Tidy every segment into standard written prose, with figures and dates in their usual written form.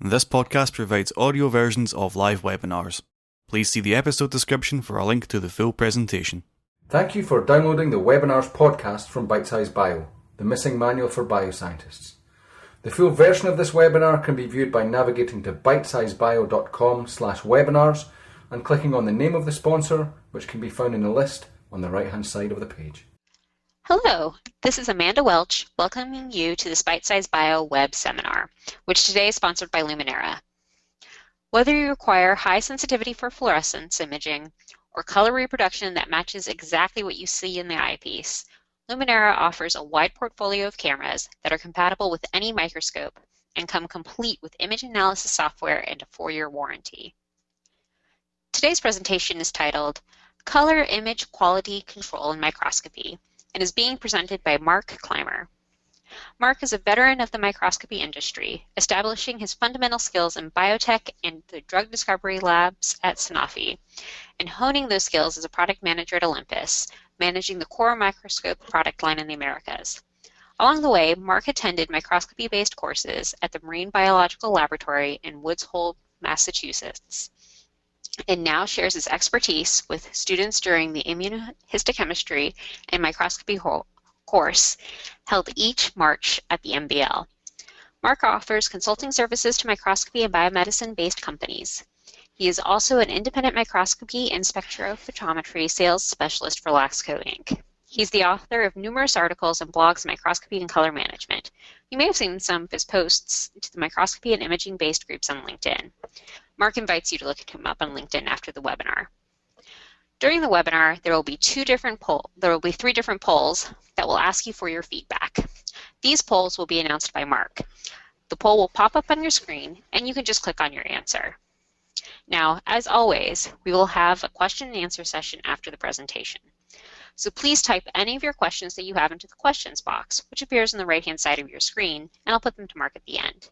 This podcast provides audio versions of live webinars. Please see the episode description for a link to the full presentation. Thank you for downloading the webinars podcast from Bite Size Bio, the missing manual for bioscientists. The full version of this webinar can be viewed by navigating to bitesizebio.com/webinars and clicking on the name of the sponsor, which can be found in the list on the right-hand side of the page. Hello, this is Amanda Welch, welcoming you to this Bite Size Bio web seminar, which today is sponsored by Lumenera. Whether you require high sensitivity for fluorescence imaging or color reproduction that matches exactly what you see in the eyepiece, Lumenera offers a wide portfolio of cameras that are compatible with any microscope and come complete with image analysis software and a 4-year warranty. Today's presentation is titled Color Image Quality Control in Microscopy, and is being presented by Mark Clymer. Mark is a veteran of the microscopy industry, establishing his fundamental skills in biotech and the drug discovery labs at Sanofi, and honing those skills as a product manager at Olympus, managing the core microscope product line in the Americas. Along the way, Mark attended microscopy-based courses at the Marine Biological Laboratory in Woods Hole, Massachusetts, and now shares his expertise with students during the Immunohistochemistry and Microscopy course held each March at the MBL. Mark offers consulting services to microscopy and biomedicine-based companies. He is also an independent microscopy and spectrophotometry sales specialist for LAXCO, Inc. He's the author of numerous articles and blogs on microscopy and color management. You may have seen some of his posts to the microscopy and imaging-based groups on LinkedIn. Mark invites you to look him up on LinkedIn after the webinar. During the webinar, there will be three different polls that will ask you for your feedback. These polls will be announced by Mark. The poll will pop up on your screen, and you can just click on your answer. Now, as always, we will have a question and answer session after the presentation. So please type any of your questions that you have into the questions box, which appears on the right-hand side of your screen, and I'll put them to Mark at the end.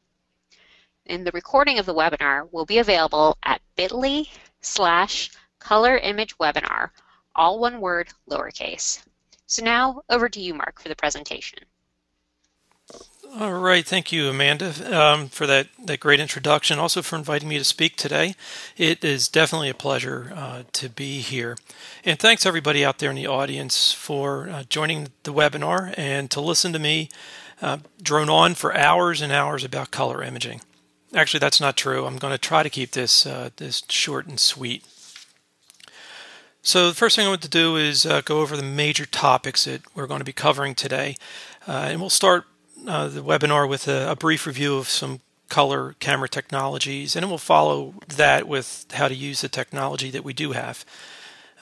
And the recording of the webinar will be available at bit.ly/colorimagewebinar, all one word, lowercase. So now, over to you, Mark, for the presentation. All right, thank you, Amanda, for that great introduction, also for inviting me to speak today. It is definitely a pleasure to be here. And thanks, everybody out there in the audience, for joining the webinar and to listen to me drone on for hours and hours about color imaging. Actually, that's not true. I'm going to try to keep this this short and sweet. So the first thing I want to do is go over the major topics that we're going to be covering today. And we'll start the webinar with a brief review of some color camera technologies, and then we'll follow that with how to use the technology that we do have.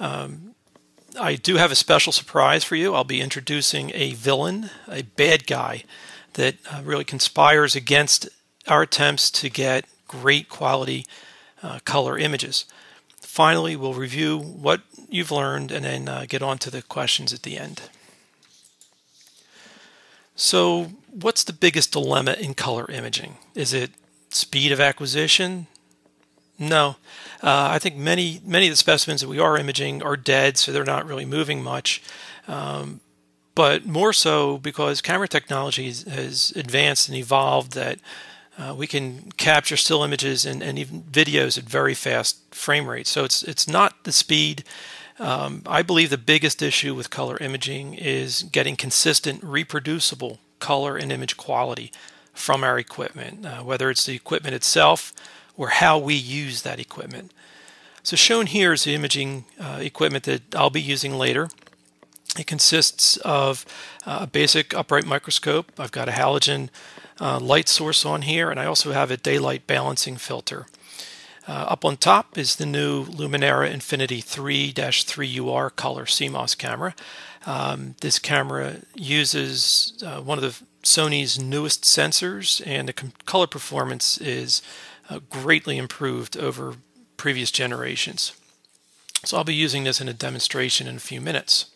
I do have a special surprise for you. I'll be introducing a villain, a bad guy, that really conspires against our attempts to get great quality color images. Finally, we'll review what you've learned and then get on to the questions at the end. So, what's the biggest dilemma in color imaging? Is it speed of acquisition? No. I think many of the specimens that we are imaging are dead, so they're not really moving much. But more so because camera technology has advanced and evolved that we can capture still images and even videos at very fast frame rates. So it's not the speed. I believe the biggest issue with color imaging is getting consistent, reproducible color and image quality from our equipment, whether it's the equipment itself or how we use that equipment. So shown here is the imaging equipment that I'll be using later. It consists of a basic upright microscope. I've got a halogen light source on here, and I also have a daylight balancing filter. Up on top is the new Lumenera Infinity 3-3UR color CMOS camera. This camera uses one of the Sony's newest sensors, and the color performance is greatly improved over previous generations. So I'll be using this in a demonstration in a few minutes.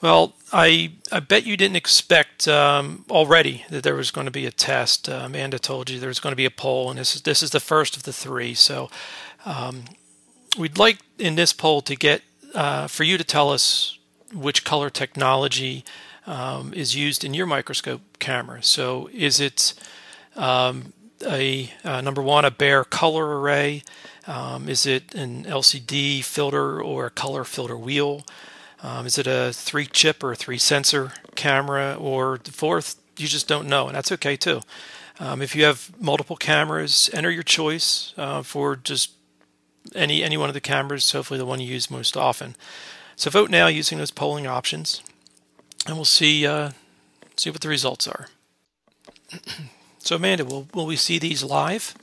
Well, I bet you didn't expect already that there was going to be a test. Amanda told you there was going to be a poll, and this is the first of the three. So we'd like in this poll to get for you to tell us which color technology is used in your microscope camera. So is it number one, a Bayer color array. Is it an LCD filter or a color filter wheel? Is it a 3-chip or a 3-sensor camera or the fourth? You just don't know, and that's okay too. If you have multiple cameras, enter your choice for just any one of the cameras, hopefully the one you use most often. So vote now using those polling options, and we'll see what the results are. So Amanda, will we see these live?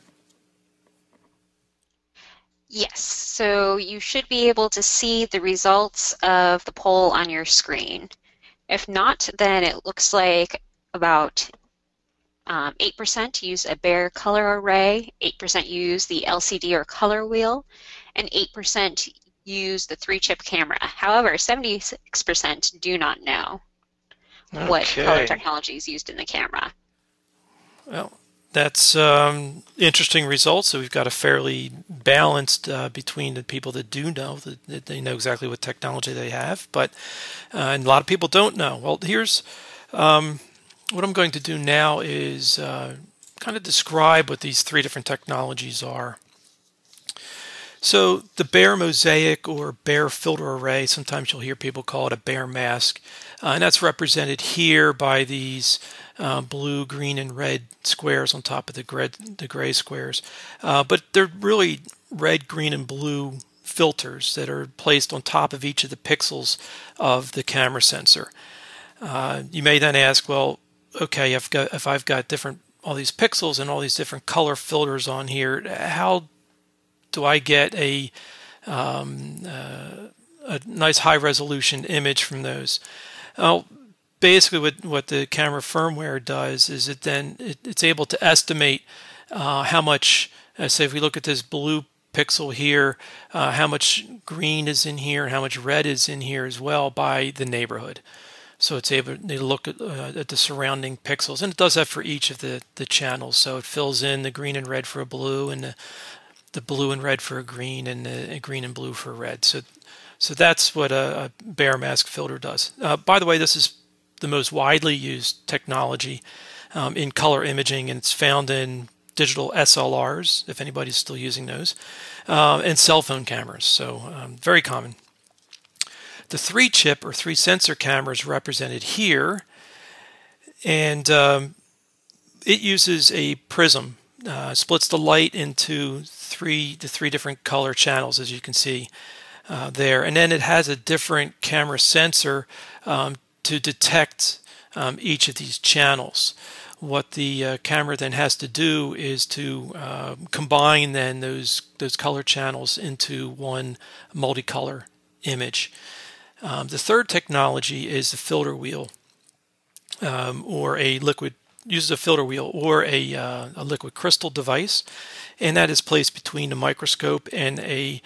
Yes, so you should be able to see the results of the poll on your screen. If not, then it looks like about 8% use a Bayer color array, 8% use the LCD or color wheel, and 8% use the 3-chip camera. However, 76% do not know what color technology is used in the camera. Well, that's interesting results. So we've got a fairly balanced between the people that do know, that they know exactly what technology they have, but and a lot of people don't know. Well, here's what I'm going to do now is kind of describe what these three different technologies are. So the Bayer mosaic or Bayer filter array, sometimes you'll hear people call it a Bayer mask, and that's represented here by these blue, green, and red squares on top of the gray squares. But they're really red, green, and blue filters that are placed on top of each of the pixels of the camera sensor. You may then ask, well, okay, if I've got all these pixels and all these different color filters on here, how do I get a nice high-resolution image from those? Well, basically, what the camera firmware does is it's able to estimate how much. Say, if we look at this blue pixel here, how much green is in here and how much red is in here as well by the neighborhood. So it's able to look at the surrounding pixels, and it does that for each of the channels. So it fills in the green and red for a blue, and the blue and red for a green, and the green and blue for red. So that's what a Bayer mask filter does. By the way, this is the most widely used technology in color imaging, and it's found in digital SLRs, if anybody's still using those, and cell phone cameras, so very common. The 3-chip or 3-sensor camera is represented here, and it uses a prism. Splits the light into the three different color channels, as you can see there, and then it has a different camera sensor to detect each of these channels. What the camera then has to do is to combine then those color channels into one multicolor image. The third technology is the filter wheel, uses a filter wheel or a liquid crystal device, and that is placed between a microscope and a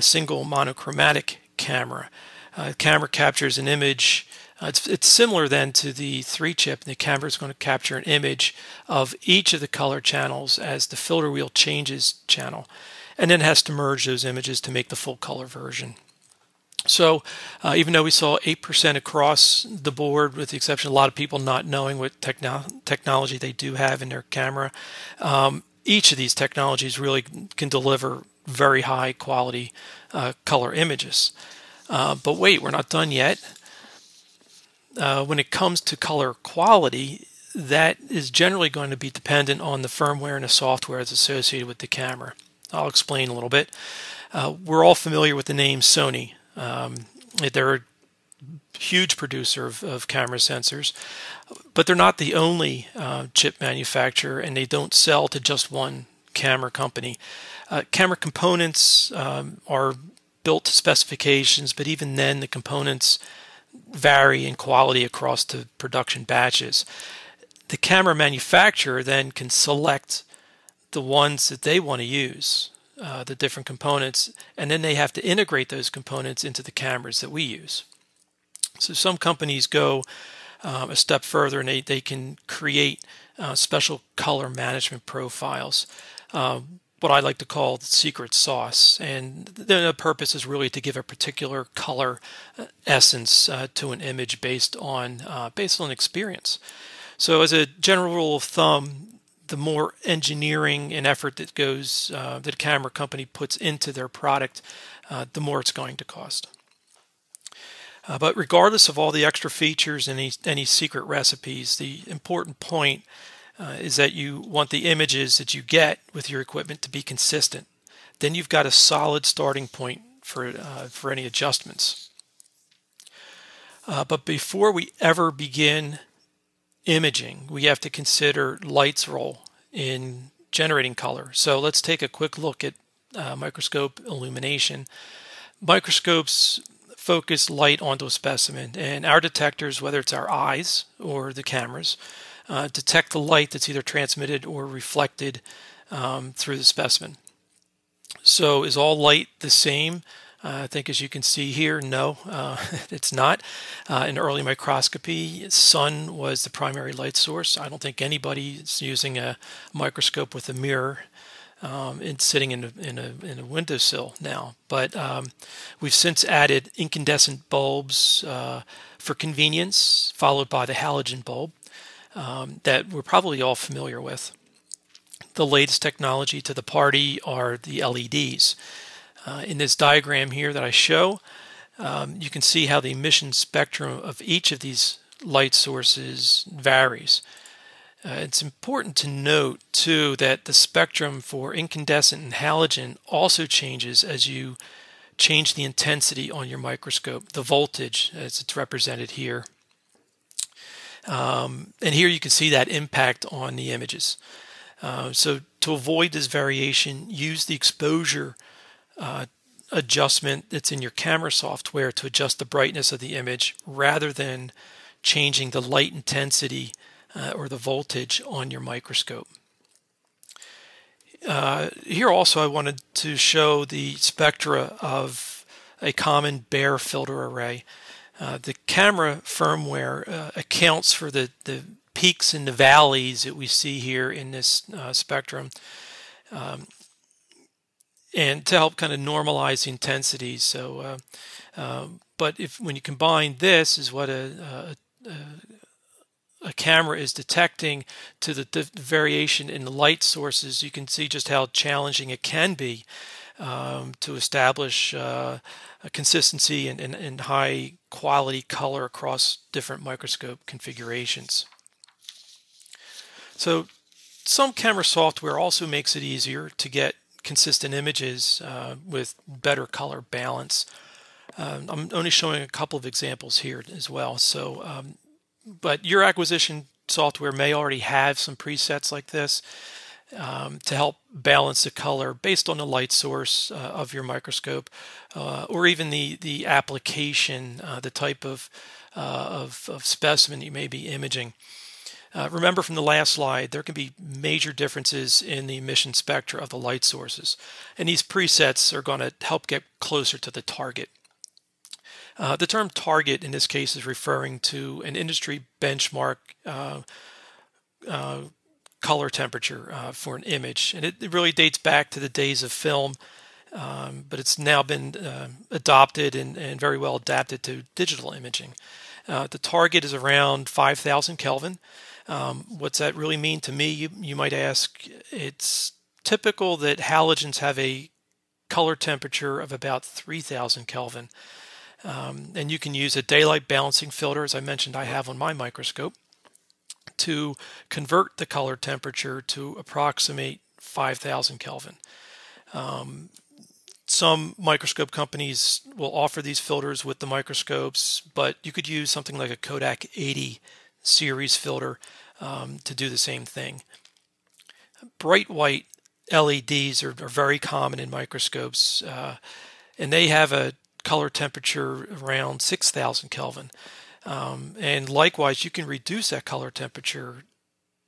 single monochromatic camera. The camera captures an image. It's similar then to the 3-chip, and the camera is going to capture an image of each of the color channels as the filter wheel changes channel, and then has to merge those images to make the full color version. So even though we saw 8% across the board, with the exception of a lot of people not knowing what technology they do have in their camera, each of these technologies really can deliver very high quality color images. But wait, we're not done yet. When it comes to color quality, that is generally going to be dependent on the firmware and the software that's associated with the camera. I'll explain a little bit. We're all familiar with the name Sony. They're a huge producer of camera sensors, but they're not the only chip manufacturer, and they don't sell to just one camera company. Camera components are built to specifications, but even then the components vary in quality across the production batches. The camera manufacturer then can select the ones that they want to use. The different components, and then they have to integrate those components into the cameras that we use. So some companies go a step further, and they can create special color management profiles, what I like to call the secret sauce. And the purpose is really to give a particular color essence to an image based on experience. So as a general rule of thumb, the more engineering and effort that goes that a camera company puts into their product, the more it's going to cost. But regardless of all the extra features and any secret recipes, the important point is that you want the images that you get with your equipment to be consistent. Then you've got a solid starting point for any adjustments. But before we ever begin imaging, we have to consider light's role in generating color. So let's take a quick look at microscope illumination. Microscopes focus light onto a specimen, and our detectors, whether it's our eyes or the cameras, detect the light that's either transmitted or reflected through the specimen. So is all light the same? I think as you can see here, no, it's not. In early microscopy, sun was the primary light source. I don't think anybody is using a microscope with a mirror and sitting in a windowsill now. But we've since added incandescent bulbs for convenience, followed by the halogen bulb that we're probably all familiar with. The latest technology to the party are the LEDs. In this diagram here that I show, you can see how the emission spectrum of each of these light sources varies. It's important to note, too, that the spectrum for incandescent and halogen also changes as you change the intensity on your microscope, the voltage as it's represented here. And here you can see that impact on the images. So to avoid this variation, use the exposure adjustment that's in your camera software to adjust the brightness of the image rather than changing the light intensity or the voltage on your microscope. Here also I wanted to show the spectra of a common Bayer filter array. The camera firmware accounts for the peaks and the valleys that we see here in this spectrum. And to help kind of normalize the intensity. So, but when you combine this is what a camera is detecting to the variation in the light sources, you can see just how challenging it can be to establish a consistency and high quality color across different microscope configurations. So some camera software also makes it easier to get consistent images with better color balance. I'm only showing a couple of examples here as well. So, but your acquisition software may already have some presets like this to help balance the color based on the light source of your microscope, or even the application, the type of specimen you may be imaging. Remember from the last slide, there can be major differences in the emission spectra of the light sources, and these presets are going to help get closer to the target. The term target in this case is referring to an industry benchmark color temperature for an image, and it really dates back to the days of film, but it's now been adopted and very well adapted to digital imaging. The target is around 5,000 Kelvin. What's that really mean to me, you might ask? It's typical that halogens have a color temperature of about 3,000 Kelvin. And you can use a daylight balancing filter, as I mentioned I have on my microscope, to convert the color temperature to approximate 5,000 Kelvin. Some microscope companies will offer these filters with the microscopes, but you could use something like a Kodak 80 series filter to do the same thing. Bright white LEDs are very common in microscopes, and they have a color temperature around 6,000 Kelvin. And likewise, you can reduce that color temperature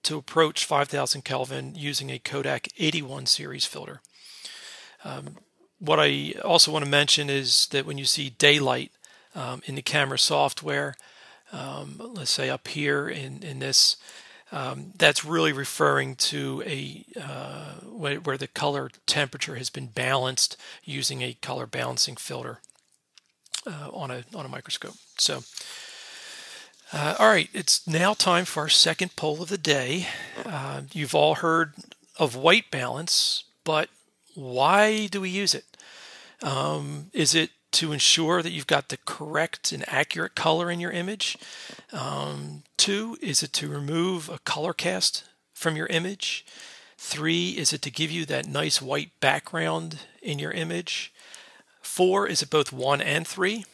to approach 5,000 Kelvin using a Kodak 81 series filter. What I also want to mention is that when you see daylight in the camera software, let's say up here in this, that's really referring to a where the color temperature has been balanced using a color balancing filter on a microscope. So All right, it's now time for our second poll of the day. You've all heard of white balance, but why do we use it? Is it to ensure that you've got the correct and accurate color in your image? Two, is it to remove a color cast from your image? Three, is it to give you that nice white background in your image? Four, is it both one and three?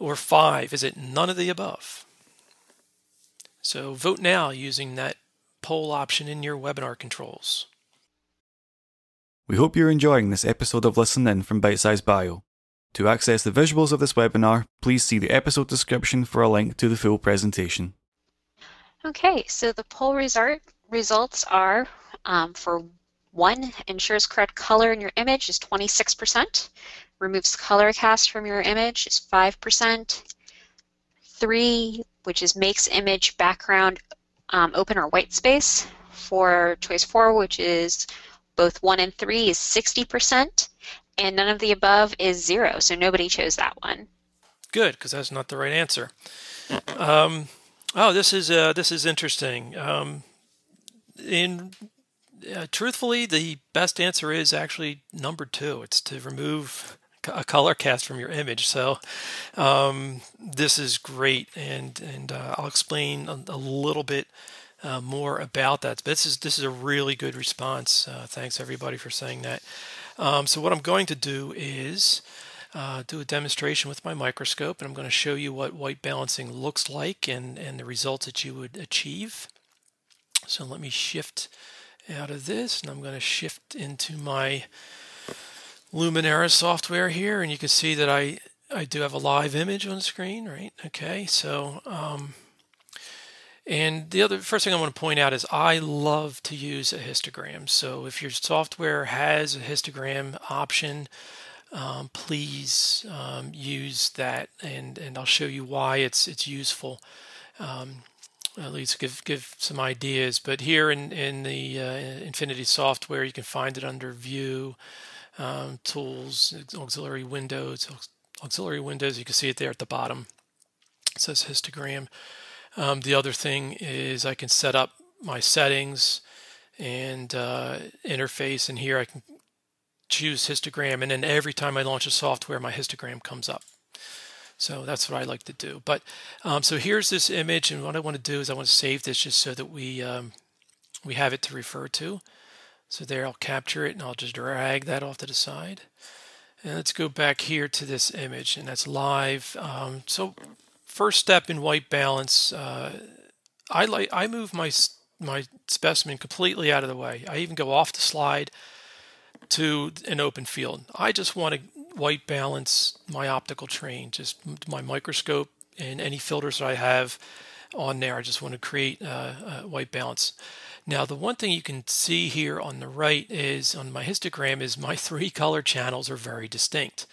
Or five, is it none of the above? So vote now using that poll option in your webinar controls. We hope you're enjoying this episode of Listen In from Bite Size Bio. To access the visuals of this webinar, please see the episode description for a link to the full presentation. Okay, so the poll results are for one, ensures correct color in your image is 26%, removes color cast from your image is 5%, three, which is makes image background open or white space, for choice four, which is both one and three, is 60%, and none of the above is 0, so nobody chose that one. Good, because that's not the right answer. This is interesting. Truthfully, the best answer is actually number two. It's to remove a color cast from your image. So this is great, and I'll explain a little bit more about that. This is a really good response. Thanks everybody for saying that. So what I'm going to do is do a demonstration with my microscope, and I'm going to show you what white balancing looks like and the results that you would achieve. So let me shift out of this, and I'm going to shift into my Lumenera software here, and you can see that I do have a live image on the screen, right? Okay, so and the other first thing I want to point out is I love to use a histogram. So if your software has a histogram option, please use that, and I'll show you why it's useful. At least give some ideas. But here in the Infinity software, you can find it under View, Tools, Auxiliary Windows. Auxiliary Windows, you can see it there at the bottom. It says Histogram. The other thing is I can set up my settings and interface, and here I can choose Histogram, and then every time I launch a software, my histogram comes up. So that's what I like to do. But so here's this image, and what I want to do is I want to save this just so that we have it to refer to. So there, I'll capture it, and I'll just drag that off to the side. And let's go back here to this image, and that's live. So first step in white balance, I move my specimen completely out of the way. I even go off the slide to an open field. I just want to white balance my optical train, just my microscope and any filters that I have on there. I just want to create a white balance. Now, the one thing you can see here on the right is on my histogram is my three color channels are very distinct.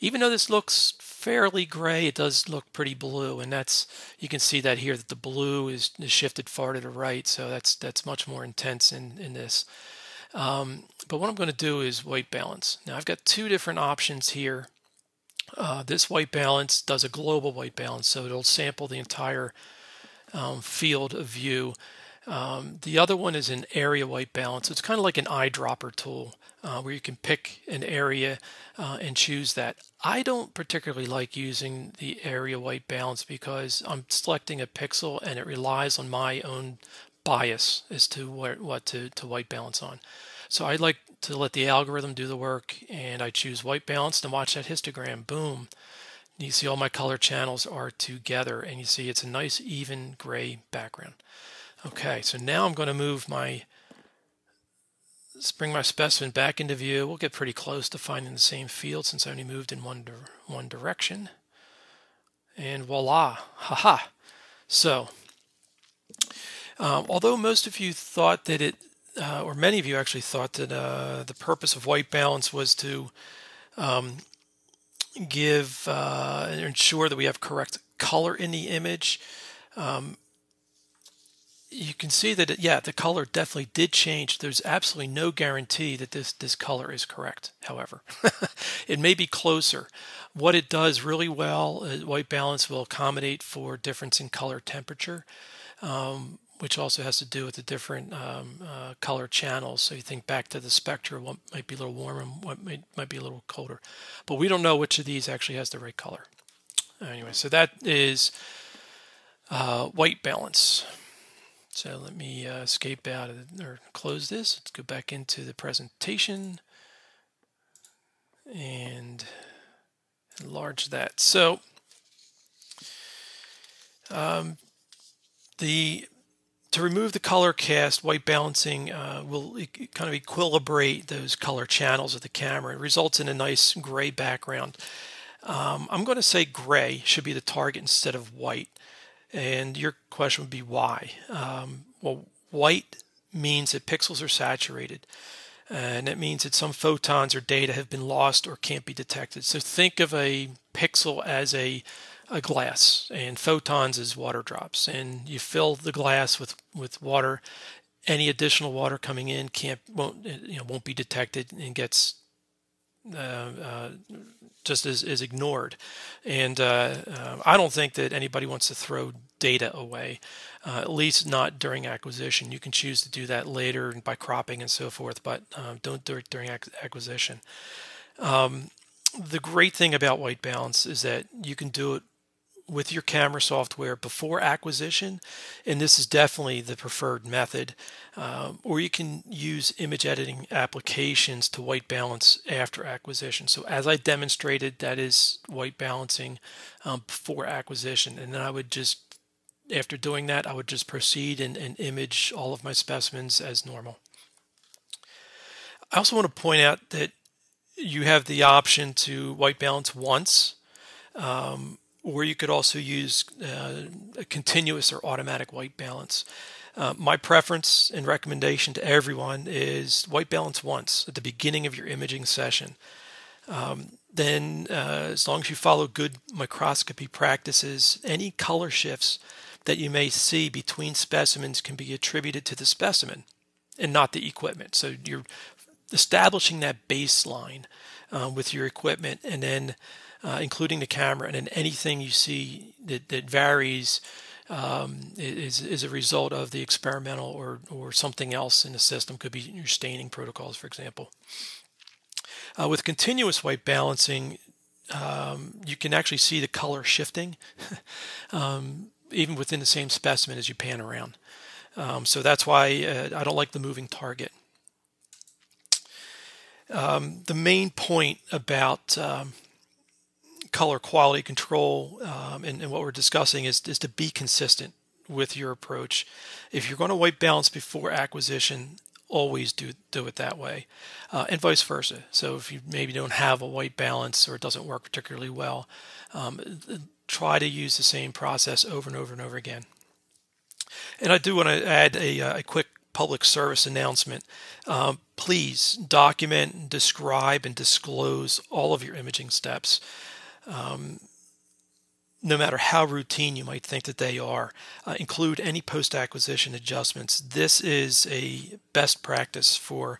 Even though this looks fairly gray, it does look pretty blue, and that's you can see that here that the blue is shifted far to the right, so that's much more intense in this. But what I'm going to do is white balance. Now I've got two different options here. This white balance does a global white balance, so it'll sample the entire field of view. The other one is an area white balance. It's kind of like an eyedropper tool where you can pick an area and choose that. I don't particularly like using the area white balance because I'm selecting a pixel and it relies on my own bias as to what to white balance on. So I like to let the algorithm do the work, and I choose white balance and watch that histogram. Boom. And you see all my color channels are together, and you see it's a nice even gray background. Okay, so now I'm going to bring my specimen back into view. We'll get pretty close to finding the same field since I only moved in one direction. And voila, haha. So although most of you thought that or many of you actually thought that the purpose of white balance was to ensure that we have correct color in the image, you can see that, the color definitely did change. There's absolutely no guarantee that this color is correct, however. It may be closer. What it does really well, white balance will accommodate for difference in color temperature, which also has to do with the different color channels. So you think back to the spectra, what might be a little warmer and what might be a little colder. But we don't know which of these actually has the right color. Anyway, so that is white balance. So let me escape out of or close this. Let's go back into the presentation and enlarge that. So to remove the color cast, white balancing will kind of equilibrate those color channels of the camera. It results in a nice gray background. I'm going to say gray should be the target instead of white. And your question would be why? Well, white means that pixels are saturated, and it means that some photons or data have been lost or can't be detected. So think of a pixel as a glass, and photons as water drops. And you fill the glass with water. Any additional water coming in won't be detected and gets just is ignored. And I don't think that anybody wants to throw data away, at least not during acquisition. You can choose to do that later by cropping and so forth, but don't do it during acquisition. The great thing about white balance is that you can do it with your camera software before acquisition, and this is definitely the preferred method, or you can use image editing applications to white balance after acquisition. So as I demonstrated, that is white balancing before acquisition, and then I would just, after doing that, I would just proceed and image all of my specimens as normal. I also want to point out that you have the option to white balance once, or you could also use a continuous or automatic white balance. My preference and recommendation to everyone is white balance once at the beginning of your imaging session. Then, as long as you follow good microscopy practices, any color shifts that you may see between specimens can be attributed to the specimen and not the equipment. So you're establishing that baseline with your equipment, and then including the camera, and then anything you see that varies is a result of the experimental or something else in the system. Could be your staining protocols, for example. With continuous white balancing, you can actually see the color shifting even within the same specimen as you pan around. So that's why I don't like the moving target. The main point about color quality control and what we're discussing is to be consistent with your approach. If you're going to white balance before acquisition, always do it that way, and vice versa. So if you maybe don't have a white balance or it doesn't work particularly well, try to use the same process over and over and over again. And I do want to add a quick public service announcement. Please document, describe, and disclose all of your imaging steps. No matter how routine you might think that they are, include any post-acquisition adjustments. This is a best practice for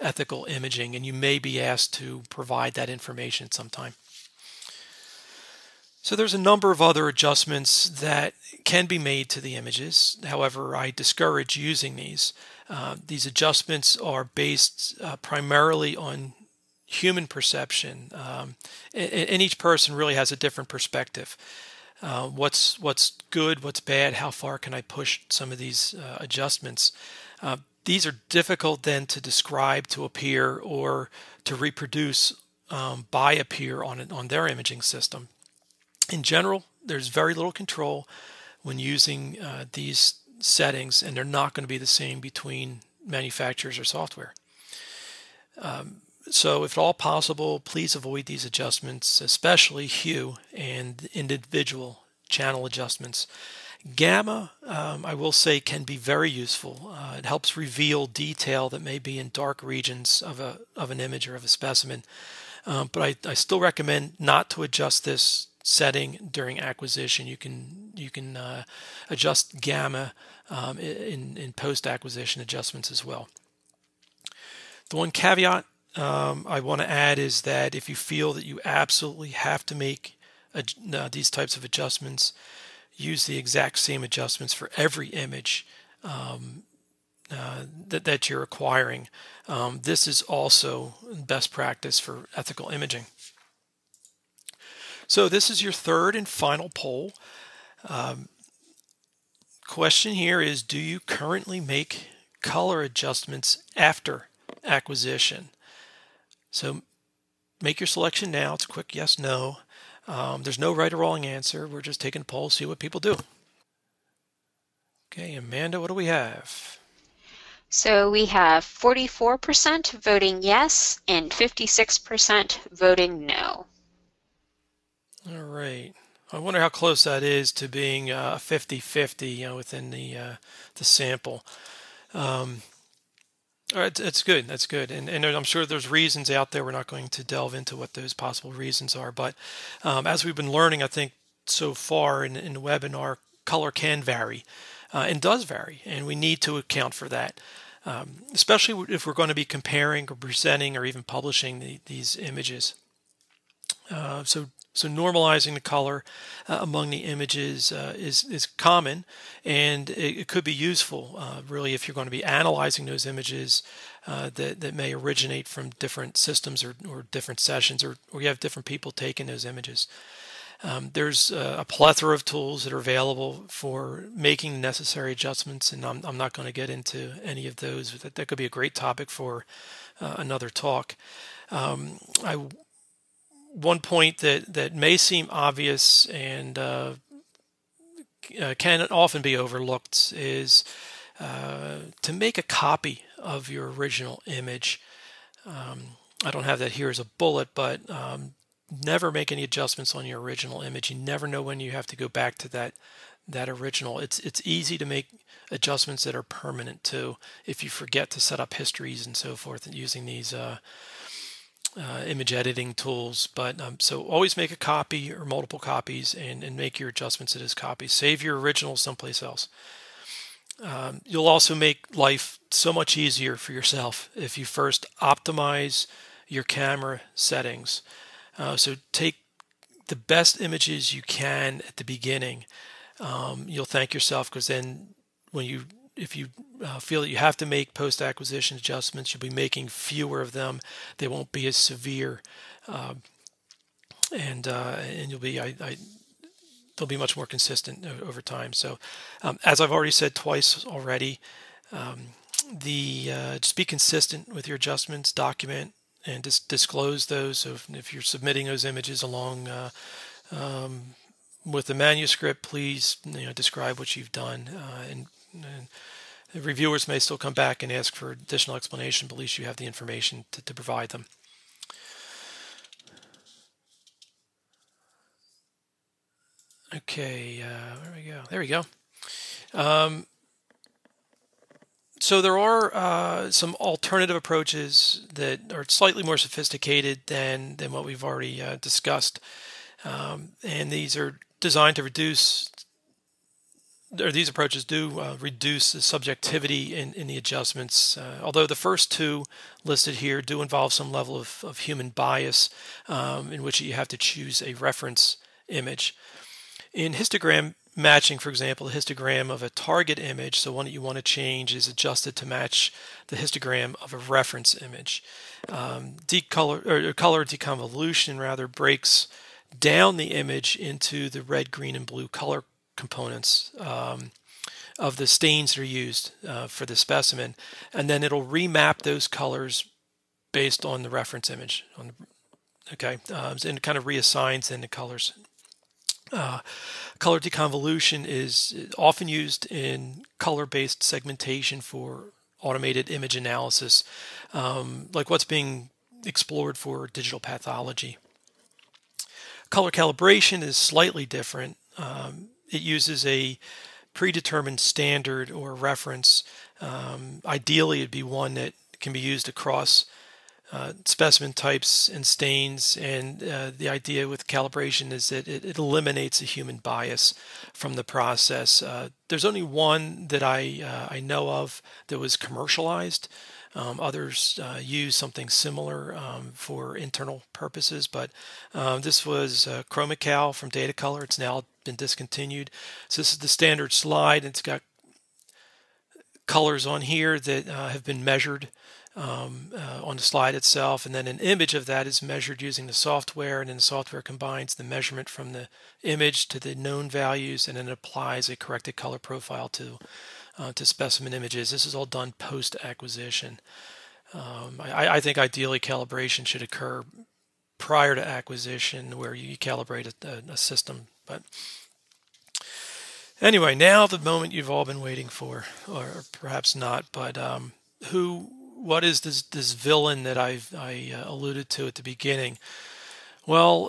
ethical imaging, and you may be asked to provide that information sometime. So there's a number of other adjustments that can be made to the images. However, I discourage using these. These adjustments are based primarily on human perception, and each person really has a different perspective. What's good, what's bad, how far can I push some of these adjustments? These are difficult then to describe, to appear, or to reproduce by a peer on their imaging system. In general, there's very little control when using these settings, and they're not going to be the same between manufacturers or software. So if at all possible, please avoid these adjustments, especially hue and individual channel adjustments. Gamma, I will say, can be very useful. It helps reveal detail that may be in dark regions of an image or of a specimen. But I still recommend not to adjust this setting during acquisition. You can adjust gamma in post-acquisition adjustments as well. The one caveat I want to add is that if you feel that you absolutely have to make these types of adjustments, use the exact same adjustments for every image that you're acquiring. This is also best practice for ethical imaging. So this is your third and final poll. Question here is, do you currently make color adjustments after acquisition? So make your selection now. It's a quick yes, no. There's no right or wrong answer. We're just taking a poll, see what people do. Okay, Amanda, what do we have? So we have 44% voting yes and 56% voting no. All right. I wonder how close that is to being 50-50, within the sample. All right, that's good. That's good. And I'm sure there's reasons out there. We're not going to delve into what those possible reasons are. But as we've been learning, I think so far in the webinar, color can vary and does vary. And we need to account for that, especially if we're going to be comparing or presenting or even publishing these images. So normalizing the color among the images is common, and it could be useful, really, if you're going to be analyzing those images that may originate from different systems or different sessions, or you have different people taking those images. There's a plethora of tools that are available for making the necessary adjustments, and I'm not going to get into any of those. That could be a great topic for another talk. One point that may seem obvious and can often be overlooked is to make a copy of your original image. I don't have that here as a bullet, but never make any adjustments on your original image. You never know when you have to go back to that original. It's easy to make adjustments that are permanent too if you forget to set up histories and so forth using these image editing tools, but so always make a copy or multiple copies and make your adjustments to this copy. Save your original someplace else. You'll also make life so much easier for yourself if you first optimize your camera settings. So take the best images you can at the beginning. You'll thank yourself, because then if you feel that you have to make post-acquisition adjustments, you'll be making fewer of them. They won't be as severe, and you'll be they'll be much more consistent over time. So, as I've already said twice already, just be consistent with your adjustments. Document and disclose those. So if you're submitting those images along with the manuscript, please describe what you've done and reviewers may still come back and ask for additional explanation, but at least you have the information to provide them. Okay, where do we go? There we go. So there are some alternative approaches that are slightly more sophisticated than what we've already discussed, and these are designed to reduce. These approaches do reduce the subjectivity in the adjustments, although the first two listed here do involve some level of human bias, in which you have to choose a reference image. In histogram matching, for example, the histogram of a target image, so one that you want to change, is adjusted to match the histogram of a reference image. Color deconvolution breaks down the image into the red, green, and blue color components of the stains that are used for the specimen, and then it'll remap those colors based on the reference image. And it kind of reassigns in the colors. Color deconvolution is often used in color-based segmentation for automated image analysis, like what's being explored for digital pathology. Color calibration is slightly different. It uses a predetermined standard or reference. Ideally, it'd be one that can be used across specimen types and stains, and the idea with calibration is that it eliminates a human bias from the process. There's only one that I know of that was commercialized. Others use something similar for internal purposes, but this was ChromaCal from Datacolor. It's now been discontinued. So this is the standard slide, and it's got colors on here that have been measured on the slide itself, and then an image of that is measured using the software, and then the software combines the measurement from the image to the known values, and then it applies a corrected color profile to specimen images. This is all done post-acquisition. I think ideally calibration should occur prior to acquisition, where you calibrate a system, but anyway, now the moment you've all been waiting for, or perhaps not, but what is this villain that I alluded to at the beginning? Well,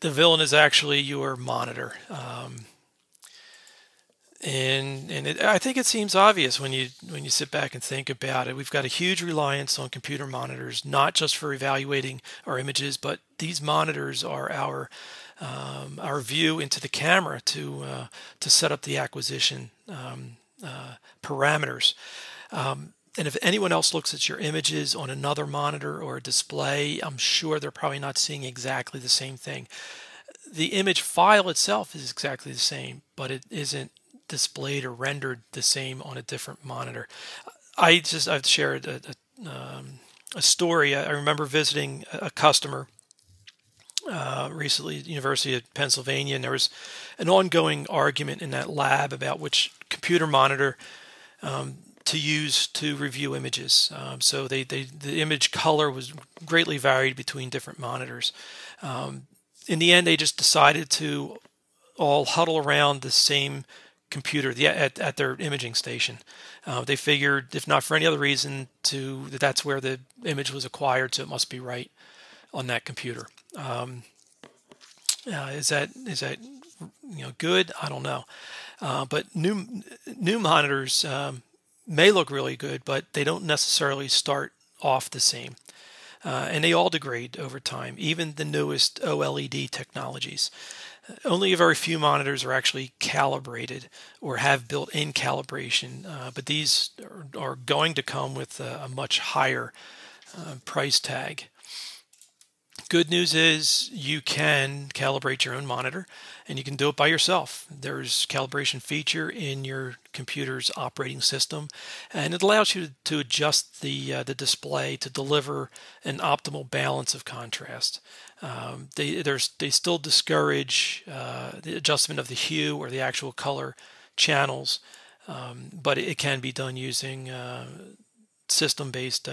the villain is actually your monitor, and I think it seems obvious when you sit back and think about it. We've got a huge reliance on computer monitors, not just for evaluating our images, but these monitors are our view into the camera to set up the acquisition parameters. And if anyone else looks at your images on another monitor or a display, I'm sure they're probably not seeing exactly the same thing. The image file itself is exactly the same, but it isn't displayed or rendered the same on a different monitor. I've shared a story. I remember visiting a customer recently at the University of Pennsylvania, and there was an ongoing argument in that lab about which computer monitor to use to review images. So the image color was greatly varied between different monitors. In the end, they just decided to all huddle around the same computer at their imaging station. They figured, if not for any other reason, that's where the image was acquired, so it must be right on that computer. Is that good? I don't know. But new monitors may look really good, but they don't necessarily start off the same. And they all degrade over time, even the newest OLED technologies. Only a very few monitors are actually calibrated or have built-in calibration, but these are going to come with a much higher price tag. Good news is you can calibrate your own monitor, and you can do it by yourself. There's calibration feature in your computer's operating system, and it allows you to adjust the display to deliver an optimal balance of contrast. They still discourage the adjustment of the hue or the actual color channels, but it can be done using system-based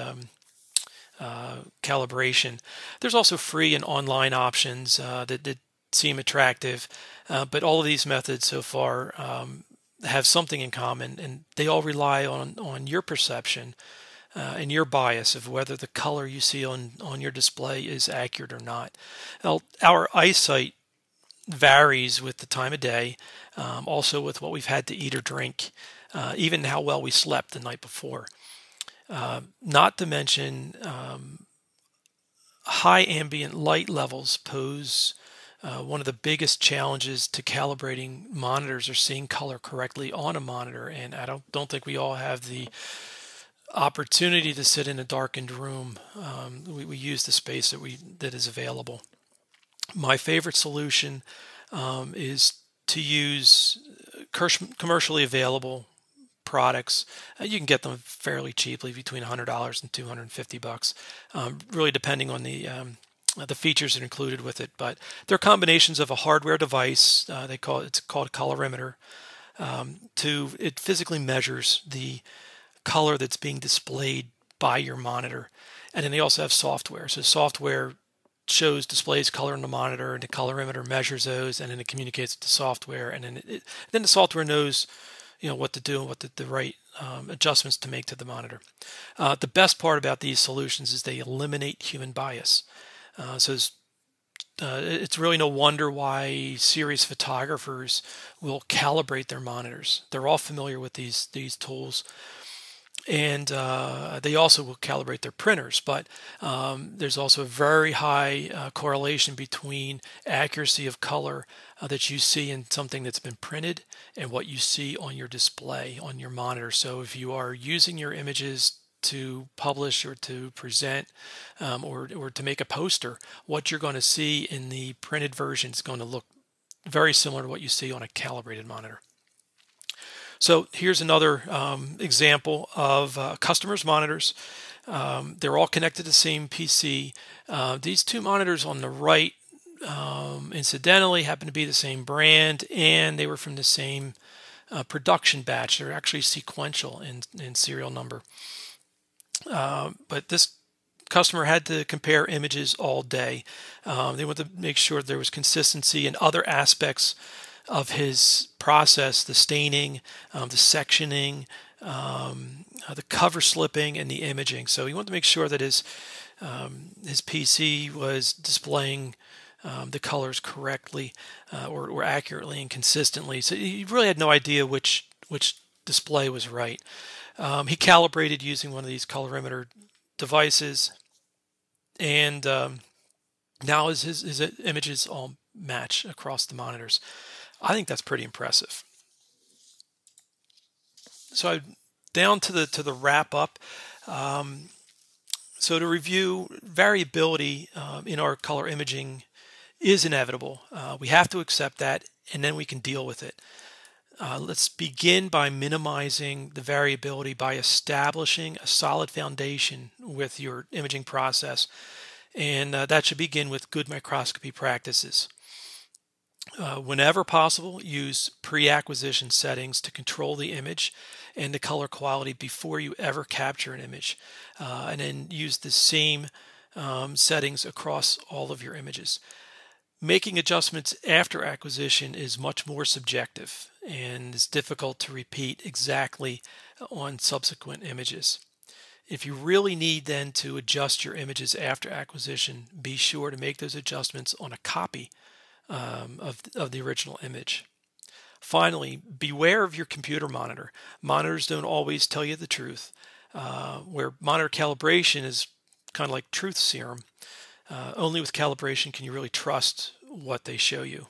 calibration. There's also free and online options that seem attractive, but all of these methods so far have something in common, and they all rely on your perception and your bias of whether the color you see on your display is accurate or not. Now, our eyesight varies with the time of day, also with what we've had to eat or drink, even how well we slept the night before. Not to mention high ambient light levels pose one of the biggest challenges to calibrating monitors or seeing color correctly on a monitor. And I don't think we all have the opportunity to sit in a darkened room. We use the space that is available. My favorite solution is to use commercially available products. You can get them fairly cheaply, between $100 and $250, really depending on the features that are included with it. But they're combinations of a hardware device, it's called a colorimeter, it physically measures the color that's being displayed by your monitor. And then they also have software. So software displays color on the monitor, and the colorimeter measures those, and then it communicates with the software, and then the software knows what to do and what the right adjustments to make to the monitor. The best part about these solutions is they eliminate human bias. So it's really no wonder why serious photographers will calibrate their monitors. They're all familiar with these tools. And they also will calibrate their printers, but there's also a very high correlation between accuracy of color that you see in something that's been printed and what you see on your display, on your monitor. So if you are using your images to publish or to present or to make a poster, what you're going to see in the printed version is going to look very similar to what you see on a calibrated monitor. So here's another example of customers' monitors. They're all connected to the same PC. These two monitors on the right, incidentally, happen to be the same brand, and they were from the same production batch. They're actually sequential in serial number. But this customer had to compare images all day. They wanted to make sure there was consistency in other aspects of his process, the staining, the sectioning, the cover slipping, and the imaging. So he wanted to make sure that his PC was displaying the colors correctly or accurately and consistently. So he really had no idea which display was right. He calibrated using one of these colorimeter devices, and now his images all match across the monitors. I think that's pretty impressive. So down to the wrap up. So to review, variability in our color imaging is inevitable. We have to accept that, and then we can deal with it. Let's begin by minimizing the variability by establishing a solid foundation with your imaging process, and that should begin with good microscopy practices. Whenever possible, use pre-acquisition settings to control the image and the color quality before you ever capture an image, and then use the same settings across all of your images. Making adjustments after acquisition is much more subjective and is difficult to repeat exactly on subsequent images. If you really need then to adjust your images after acquisition, be sure to make those adjustments on a copy of the original image. Finally, beware of your computer monitor. Monitors don't always tell you the truth. Where monitor calibration is kind of like truth serum, only with calibration can you really trust what they show you.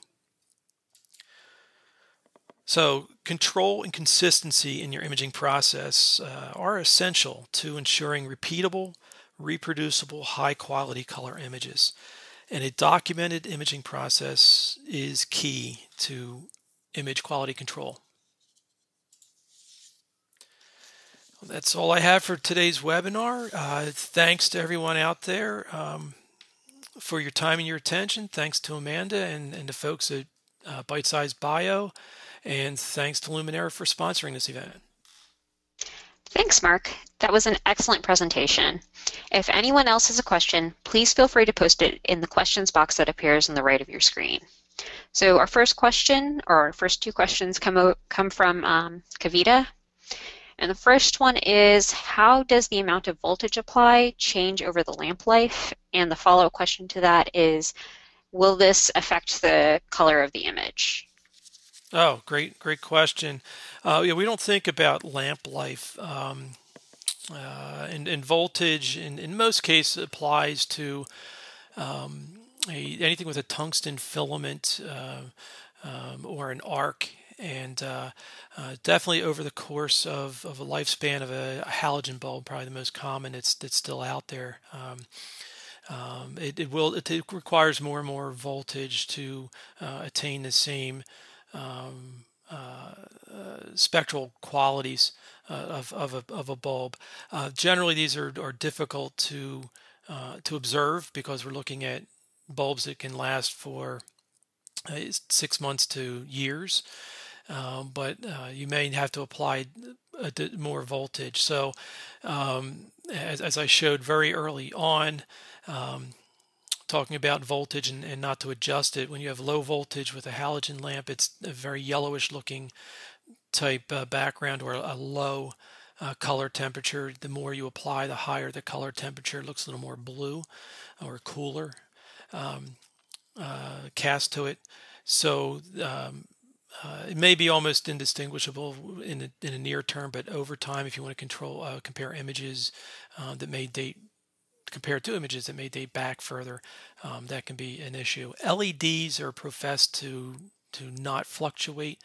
So control and consistency in your imaging process are essential to ensuring repeatable, reproducible, high-quality color images. And a documented imaging process is key to image quality control. Well, that's all I have for today's webinar. Thanks to everyone out there for your time and your attention. Thanks to Amanda and the folks at Bite Size Bio. And thanks to Lumenera for sponsoring this event. Thanks, Mark. That was an excellent presentation. If anyone else has a question, please feel free to post it in the questions box that appears on the right of your screen. So our first question, or our first two questions, come from Kavita. And the first one is, how does the amount of voltage applied change over the lamp life? And the follow-up question to that is, will this affect the color of the image? Oh, great question. Yeah, we don't think about lamp life, and voltage in most cases applies to anything with a tungsten filament or an arc, and definitely over the course of a lifespan of a halogen bulb, probably the most common that's still out there. It requires more and more voltage to attain the same spectral qualities of a bulb. Generally, these are difficult to observe because we're looking at bulbs that can last for 6 months to years. But you may have to apply more voltage. So, as I showed very early on, talking about voltage and not to adjust it. When you have low voltage with a halogen lamp, it's a very yellowish looking type background or a low color temperature. The more you apply, the higher the color temperature. It looks a little more blue or cooler cast to it. So It may be almost indistinguishable in a near term, but over time, if you want to compare images that may date, compared to images that may date back further, that can be an issue. LEDs are professed to not fluctuate.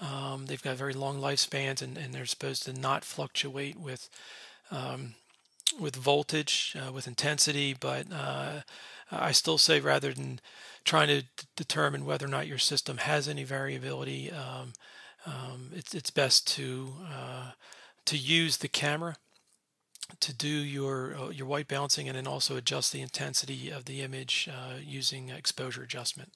They've got very long lifespans, and they're supposed to not fluctuate with voltage, with intensity, but I still say, rather than trying to determine whether or not your system has any variability, it's best to use the camera to do your white balancing, and then also adjust the intensity of the image using exposure adjustment.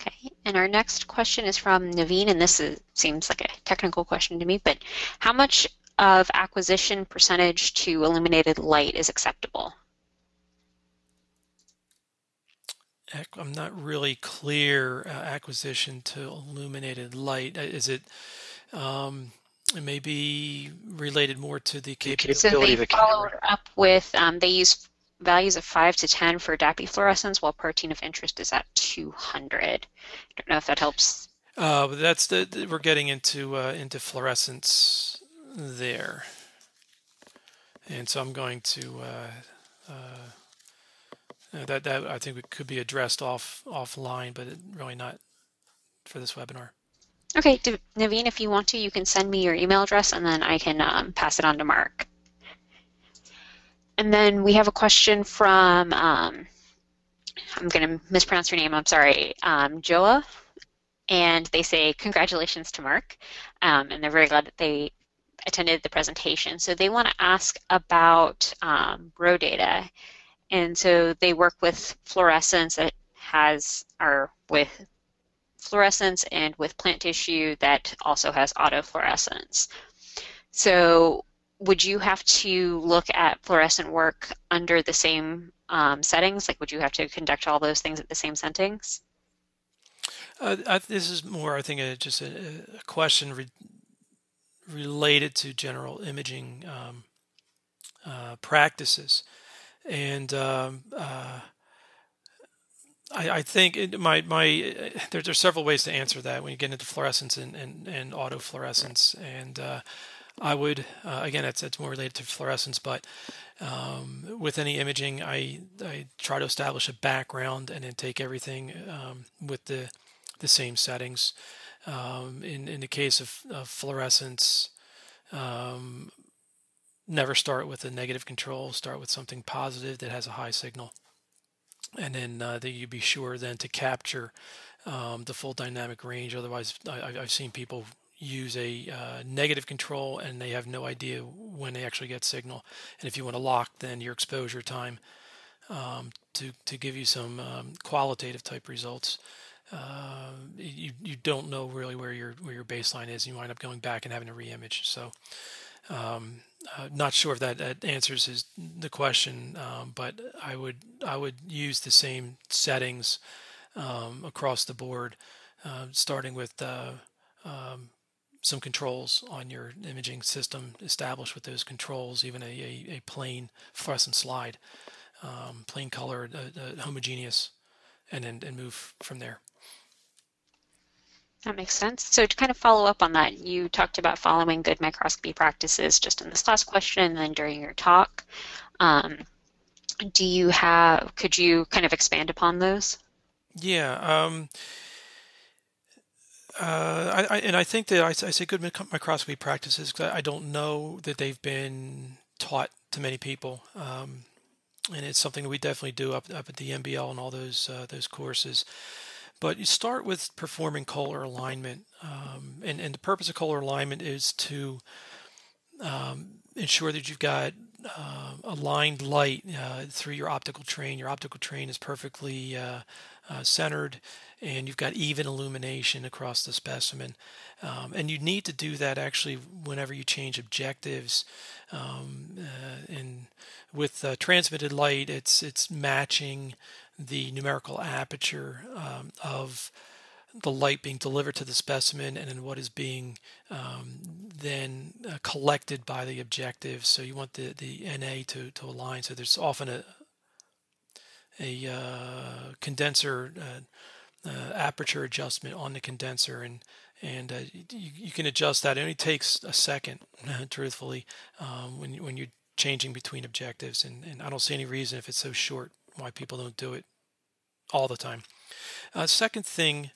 Okay, and our next question is from Naveen, and this seems like a technical question to me, but how much of acquisition percentage to illuminated light is acceptable? I'm not really clear. Acquisition to illuminated light, is it? It may be related more to the capability of the camera. So they followed up with they use values of 5 to 10 for DAPI fluorescence, while protein of interest is at 200. I don't know if that helps. That's we're getting into fluorescence there, and so I'm going to that I think it could be addressed offline, but really not for this webinar. Okay, Naveen, if you want to, you can send me your email address, and then I can pass it on to Mark. And then we have a question from, I'm going to mispronounce your name, I'm sorry, Joa, and they say, congratulations to Mark, and they're very glad that they attended the presentation. So they want to ask about RO data, and so they work with fluorescence that has, or with fluorescence and with plant tissue that also has autofluorescence. So would you have to look at fluorescent work under the same settings? Like, would you have to conduct all those things at the same settings? This is more, I think, just a question related to general imaging practices. And I think there's several ways to answer that when you get into fluorescence and autofluorescence. And I would, again, that's more related to fluorescence, but with any imaging, I try to establish a background and then take everything with the same settings. In the case of fluorescence, never start with a negative control, start with something positive that has a high signal. And then that you be sure then to capture the full dynamic range. Otherwise, I've seen people use a negative control and they have no idea when they actually get signal. And if you want to lock then your exposure time to give you some qualitative type results, you don't know really where your baseline is, and you wind up going back and having to re-image. So not sure if that answers the question, but I would use the same settings across the board, starting with some controls on your imaging system. Establish with those controls even a plain fluorescent slide, plain color, homogeneous, and move from there. That makes sense. So to kind of follow up on that, you talked about following good microscopy practices just in this last question and then during your talk. Could you kind of expand upon those? Yeah. I think that I say good microscopy practices because I don't know that they've been taught to many people. And it's something that we definitely do up at the MBL and all those courses. But you start with performing color alignment, and the purpose of color alignment is to ensure that you've got aligned light through your optical train. Your optical train is perfectly centered, and you've got even illumination across the specimen. And you need to do that actually whenever you change objectives. And with transmitted light, it's matching the numerical aperture of the light being delivered to the specimen, and then what is being then collected by the objective. So you want the NA to align. So there's often a condenser aperture adjustment on the condenser, and you can adjust that. It only takes a second, truthfully, when you're changing between objectives, and I don't see any reason, if it's so short, why people don't do it all the time. Second thing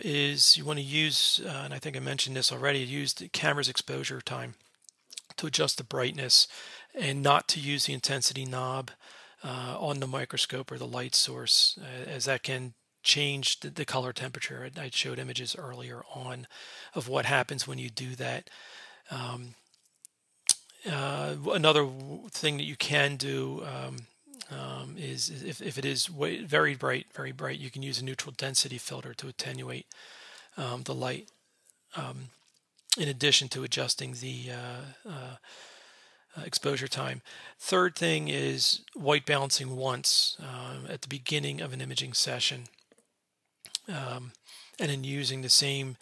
is you want to use, and I think I mentioned this already, use the camera's exposure time to adjust the brightness, and not to use the intensity knob on the microscope or the light source, as that can change the color temperature. I showed images earlier on of what happens when you do that. Another thing that you can do is if it is very bright, you can use a neutral density filter to attenuate the light, in addition to adjusting the exposure time. Third thing is white balancing once at the beginning of an imaging session, and then using the same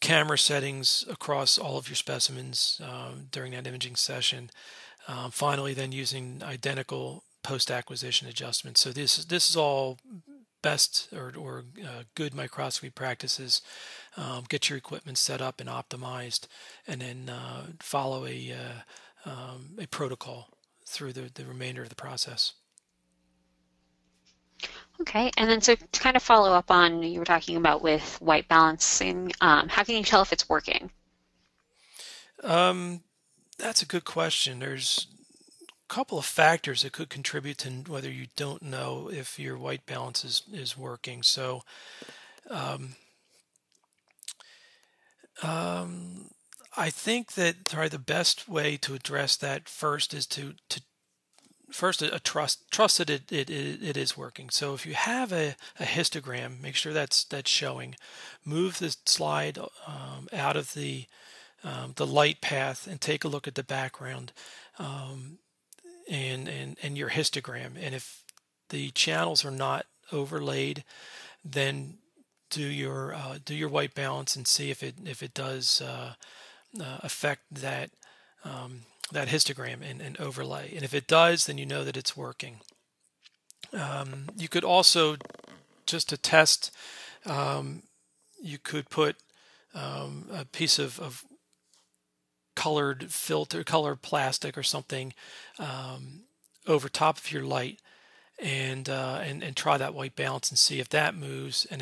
camera settings across all of your specimens during that imaging session. Finally, then using identical post-acquisition adjustments. So this is all best or good microscopy practices. Get your equipment set up and optimized, and then follow a protocol through the remainder of the process. Okay, and then so to kind of follow up on you were talking about with white balancing, how can you tell if it's working? That's a good question. There's couple of factors that could contribute to whether you don't know if your white balance is working. So I think that probably the best way to address that first is to trust that it is working. So if you have a histogram, make sure that's showing. Move the slide out of the light path and take a look at the background. And your histogram, and if the channels are not overlaid, then do your white balance and see if it does affect that that histogram and overlay, and if it does, then you know that it's working. You could also, just to test, you could put a piece of colored filter, colored plastic or something over top of your light, and try that white balance and see if that moves, and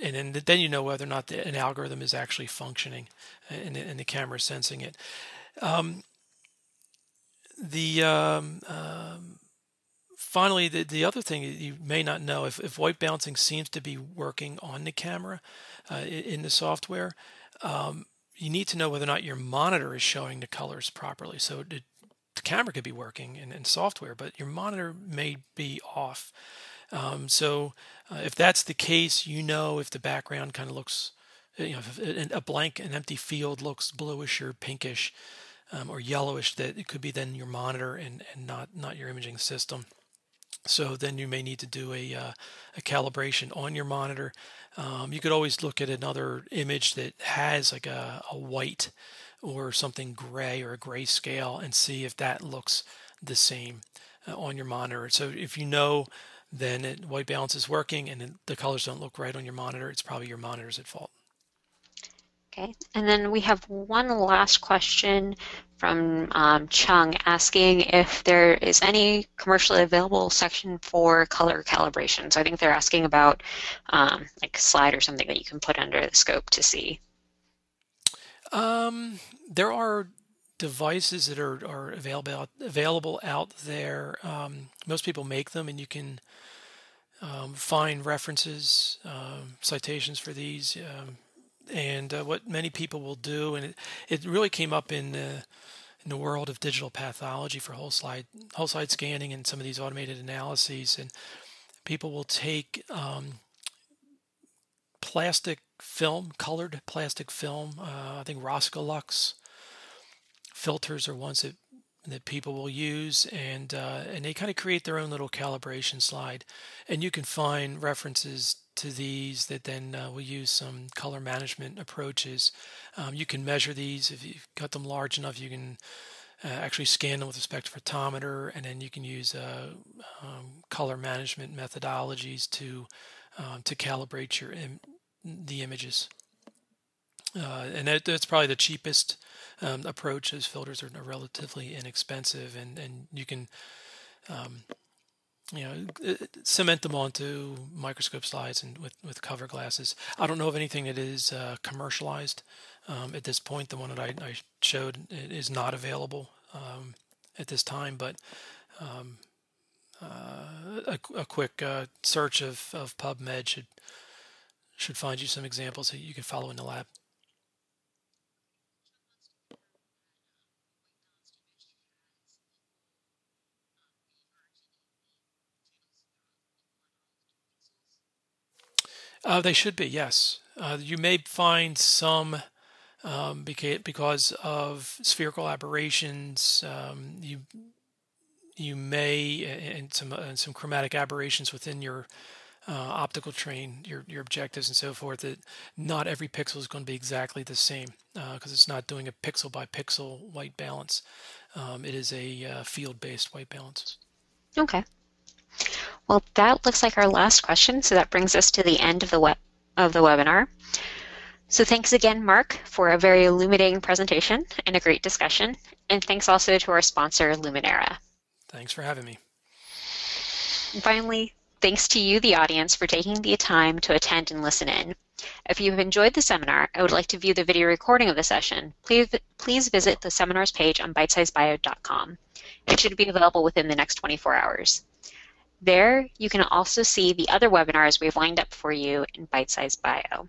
then you know whether or not an algorithm is actually functioning and the camera is sensing it. Finally, the other thing you may not know, if white balancing seems to be working on the camera in the software, you need to know whether or not your monitor is showing the colors properly. So the camera could be working in software, but your monitor may be off. So if that's the case, you know if the background kind of looks, if a blank, an empty field looks bluish or pinkish or yellowish, that it could be then your monitor and not your imaging system. So then you may need to do a calibration on your monitor. You could always look at another image that has like a white or something gray or a gray scale and see if that looks the same on your monitor. So if you know then white balance is working and the colors don't look right on your monitor, it's probably your monitor's at fault. Okay, and then we have one last question from Chung asking if there is any commercially available section for color calibration. So I think they're asking about like a slide or something that you can put under the scope to see. There are devices that are available out there. Most people make them, and you can find references, citations for these. And what many people will do, and it really came up in the world of digital pathology for whole slide scanning and some of these automated analyses, and people will take colored plastic film. I think Roscolux filters are ones that people will use, and they kind of create their own little calibration slide, and you can find references to these that then will use some color management approaches. You can measure these. If you've got them large enough, you can actually scan them with a spectrophotometer, and then you can use color management methodologies to calibrate your the images. And that's probably the cheapest approach, as filters are relatively inexpensive, and you can cement them onto microscope slides and with cover glasses. I don't know of anything that is commercialized at this point. The one that I showed is not available at this time, but a quick search of PubMed should find you some examples that you can follow in the lab. They should be, yes. You may find some because of spherical aberrations. You may and some chromatic aberrations within your optical train, your objectives and so forth, that not every pixel is going to be exactly the same, because it's not doing a pixel by pixel white balance. It is a field-based white balance. Okay. Well, that looks like our last question, so that brings us to the end of the webinar. So thanks again, Mark, for a very illuminating presentation and a great discussion, and thanks also to our sponsor, Lumenera. Thanks for having me. And finally, thanks to you, the audience, for taking the time to attend and listen in. If you've enjoyed the seminar and would like to view the video recording of the session, please visit the seminars page on bitesizebio.com. It should be available within the next 24 hours. There, you can also see the other webinars we've lined up for you in Bite Size Bio.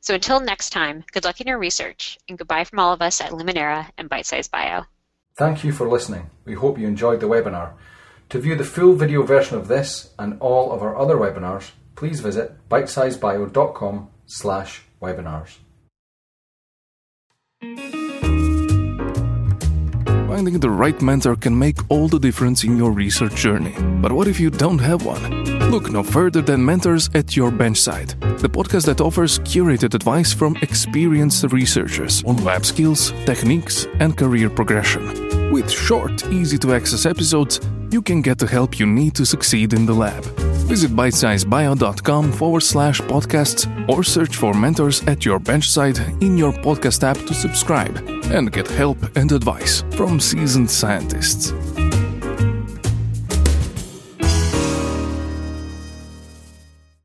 So until next time, good luck in your research, and goodbye from all of us at Lumenera and Bite Size Bio. Thank you for listening. We hope you enjoyed the webinar. To view the full video version of this and all of our other webinars, please visit bitesizebio.com/webinars. Finding the right mentor can make all the difference in your research journey. But what if you don't have one? Look no further than Mentors at Your Benchside, the podcast that offers curated advice from experienced researchers on lab skills, techniques, and career progression. With short, easy-to-access episodes, you can get the help you need to succeed in the lab. Visit bitesizebio.com/podcasts or search for Mentors at Your Benchside in your podcast app to subscribe and get help and advice from seasoned scientists.